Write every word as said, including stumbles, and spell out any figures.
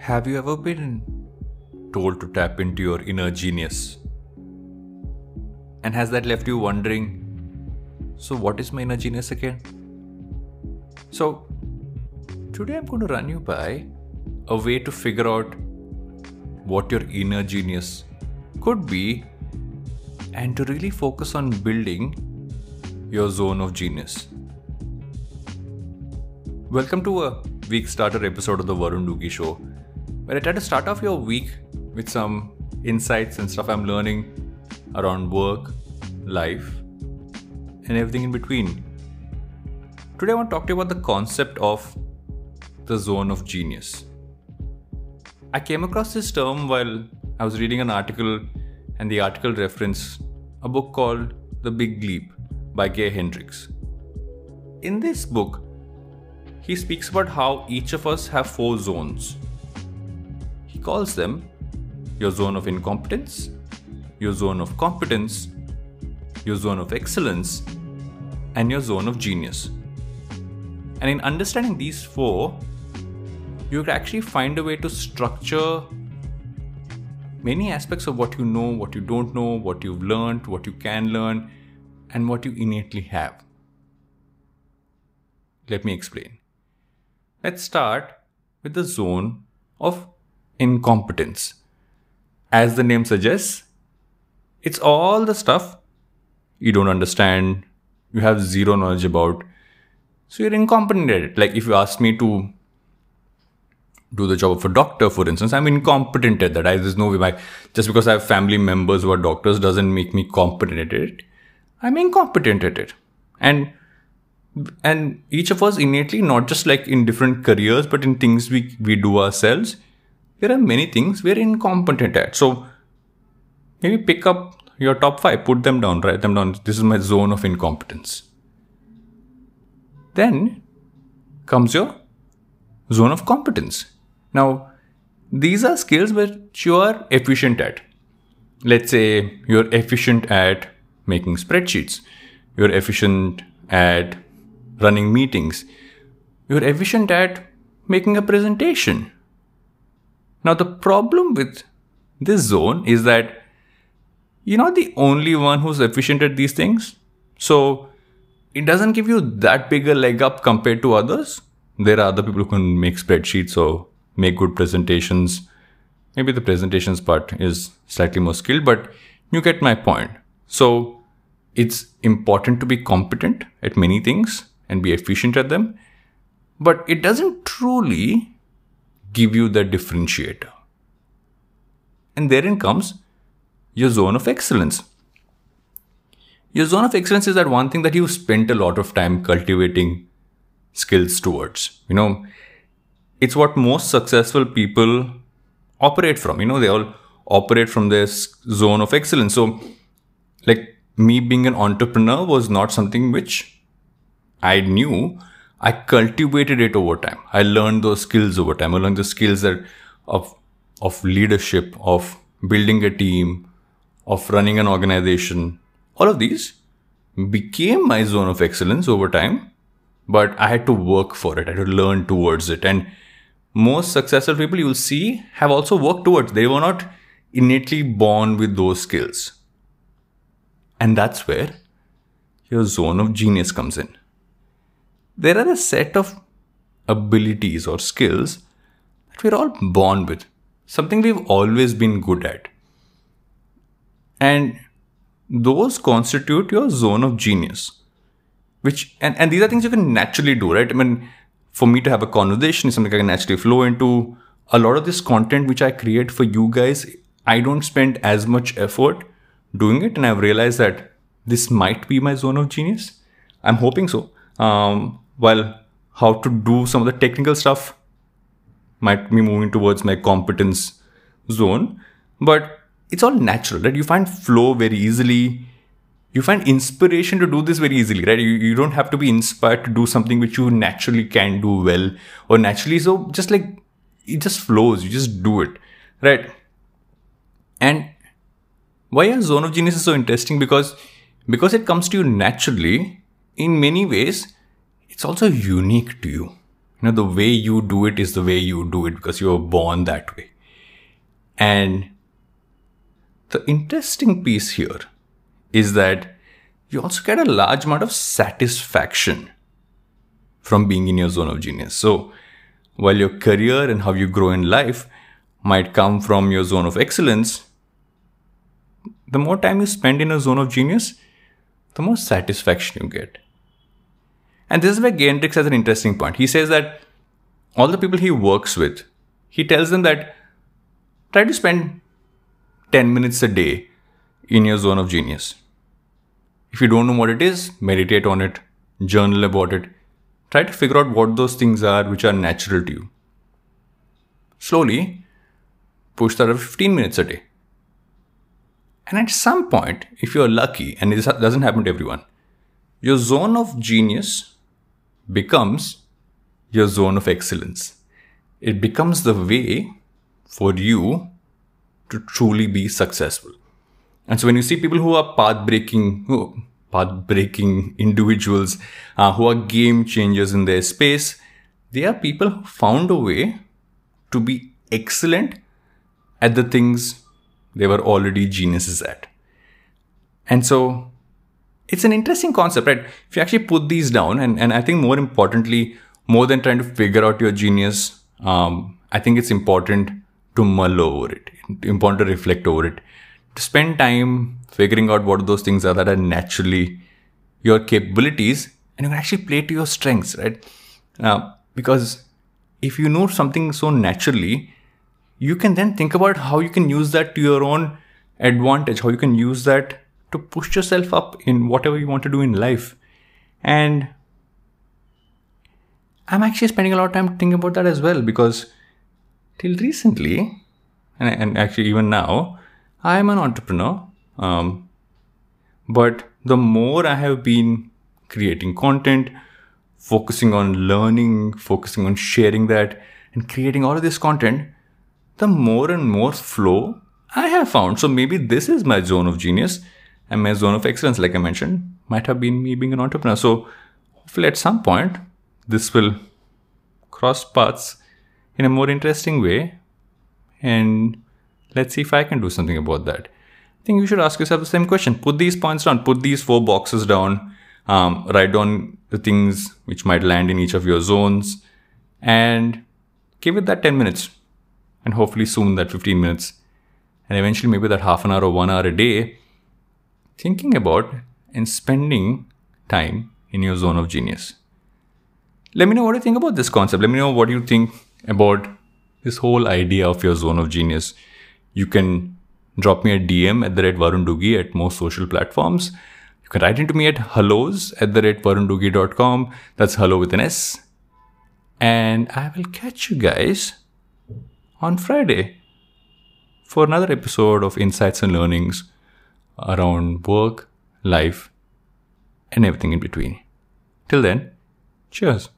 Have you ever been told to tap into your inner genius? And has that left you wondering, so what is my inner genius again? So today I'm going to run you by a way to figure out what your inner genius could be and to really focus on building your zone of genius. Welcome to a week starter episode of the Varun Duggi Show, where I try to start off your week with some insights and stuff I'm learning around work, life, and everything in between. Today I want to talk to you about the concept of the zone of genius. I came across this term while I was reading an article, and the article referenced a book called The Big Leap by Gay Hendricks. In this book, he speaks about how each of us have four zones. He calls them your zone of incompetence, your zone of competence, your zone of excellence, and your zone of genius. And in understanding these four, you could actually find a way to structure many aspects of what you know, what you don't know, what you've learned, what you can learn, and what you innately have. Let me explain. Let's start with the zone of incompetence. As the name suggests, it's all the stuff you don't understand, you have zero knowledge about, so you're incompetent at it. Like if you asked me to do the job of a doctor, for instance, I'm incompetent at that. I, there's no way back. Just because I have family members who are doctors doesn't make me competent at it. I'm incompetent at it. And and each of us innately, not just like in different careers, but in things we, we do ourselves, there are many things we're incompetent at. So maybe pick up your top five, put them down, write them down. This is my zone of incompetence. Then comes your zone of competence. Now, these are skills which you are efficient at. Let's say you're efficient at making spreadsheets. You're efficient at running meetings. You're efficient at making a presentation. Now, the problem with this zone is that you're not the only one who's efficient at these things. So it doesn't give you that big a leg up compared to others. There are other people who can make spreadsheets or make good presentations. Maybe the presentations part is slightly more skilled, but you get my point. So it's important to be competent at many things and be efficient at them, but it doesn't truly give you the differentiator. And therein comes your zone of excellence. Your zone of excellence is that one thing that you spent a lot of time cultivating skills towards. You know, it's what most successful people operate from. You know, they all operate from this zone of excellence. So, like me being an entrepreneur was not something which I knew. I cultivated it over time. I learned those skills over time. I learned the skills that of of leadership, of building a team, of running an organization. All of these became my zone of excellence over time, but I had to work for it. I had to learn towards it. And most successful people you'll see have also worked towards. They were not innately born with those skills. And that's where your zone of genius comes in. There are a set of abilities or skills that we're all born with, something we've always been good at. And those constitute your zone of genius, which and, and these are things you can naturally do, right? I mean, for me to have a conversation is something I can naturally flow into. A lot of this content which I create for you guys, I don't spend as much effort doing it, and I've realized that this might be my zone of genius. I'm hoping so. Um, while how to do some of the technical stuff might be moving towards my competence zone, but it's all natural, right? You find flow very easily. You find inspiration to do this very easily, right? You, you don't have to be inspired to do something which you naturally can do well or naturally. So just like it just flows, you just do it, right? And why your zone of genius is so interesting? Because, because it comes to you naturally in many ways, it's also unique to you. You know, the way you do it is the way you do it because you were born that way. And the interesting piece here is that you also get a large amount of satisfaction from being in your zone of genius. So while your career and how you grow in life might come from your zone of excellence, the more time you spend in a zone of genius, the more satisfaction you get. And this is where Gay Hendricks has an interesting point. He says that all the people he works with, he tells them that try to spend ten minutes a day in your zone of genius. If you don't know what it is, meditate on it, journal about it. Try to figure out what those things are which are natural to you. Slowly, push that up fifteen minutes a day. And at some point, if you're lucky, and this doesn't happen to everyone, your zone of genius becomes your zone of excellence. It becomes the way for you to truly be successful. And so when you see people who are path-breaking, who path-breaking individuals, uh, who are game changers in their space, they are people who found a way to be excellent at the things they were already geniuses at. And so it's an interesting concept, right? If you actually put these down, and, and I think more importantly, more than trying to figure out your genius, um, I think it's important to mull over it, important to reflect over it, to spend time figuring out what those things are that are naturally your capabilities, and you can actually play to your strengths, right? Uh, because if you know something so naturally, you can then think about how you can use that to your own advantage, how you can use that to push yourself up in whatever you want to do in life. And I'm actually spending a lot of time thinking about that as well, because till recently, and, and actually even now, I'm an entrepreneur. Um, but the more I have been creating content, focusing on learning, focusing on sharing that, and creating all of this content, the more and more flow I have found. So maybe this is my zone of genius, and my zone of excellence, like I mentioned, might have been me being an entrepreneur. So hopefully at some point, this will cross paths in a more interesting way. And let's see if I can do something about that. I think you should ask yourself the same question. Put these points down. Put these four boxes down. Um, write down the things which might land in each of your zones. And give it that ten minutes. And hopefully soon that fifteen minutes, and eventually maybe that half an hour or one hour a day, thinking about and spending time in your zone of genius. Let me know what you think about this concept. Let me know what you think about this whole idea of your zone of genius. You can drop me a D M at the rate Varun Duggi at most social platforms. You can write into me at hellos at the rate varunduggi dot com. That's hello with an S. And I will catch you guys on Friday for another episode of Insights and Learnings around work, life, and everything in between. Till then, cheers.